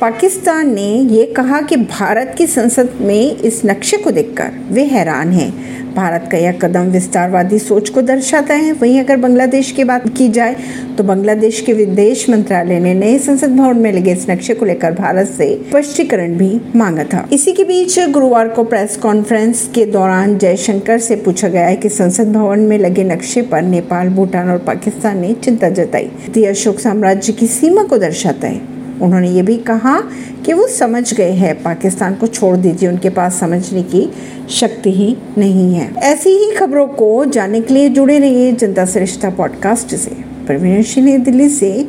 पाकिस्तान ने ये कहा कि भारत की संसद में इस नक्शे को देखकर वे हैरान हैं। भारत का यह कदम विस्तारवादी सोच को दर्शाता है। वहीं अगर बांग्लादेश की बात की जाए तो बांग्लादेश के विदेश मंत्रालय ने नए संसद भवन में लगे इस नक्शे को लेकर भारत से स्पष्टीकरण भी मांगा था। इसी के बीच गुरुवार को प्रेस कॉन्फ्रेंस के दौरान जयशंकर से पूछा गया है कि संसद भवन में लगे नक्शे पर नेपाल, भूटान और पाकिस्तान ने चिंता जताई। यह अशोक साम्राज्य की सीमा को दर्शाता है। उन्होंने ये भी कहा कि वो समझ गए हैं, पाकिस्तान को छोड़ दीजिए, उनके पास समझने की शक्ति ही नहीं है। ऐसी ही खबरों को जानने के लिए जुड़े रहिए जनता से रिश्ता पॉडकास्ट से। प्रवीण अर्शी, दिल्ली से।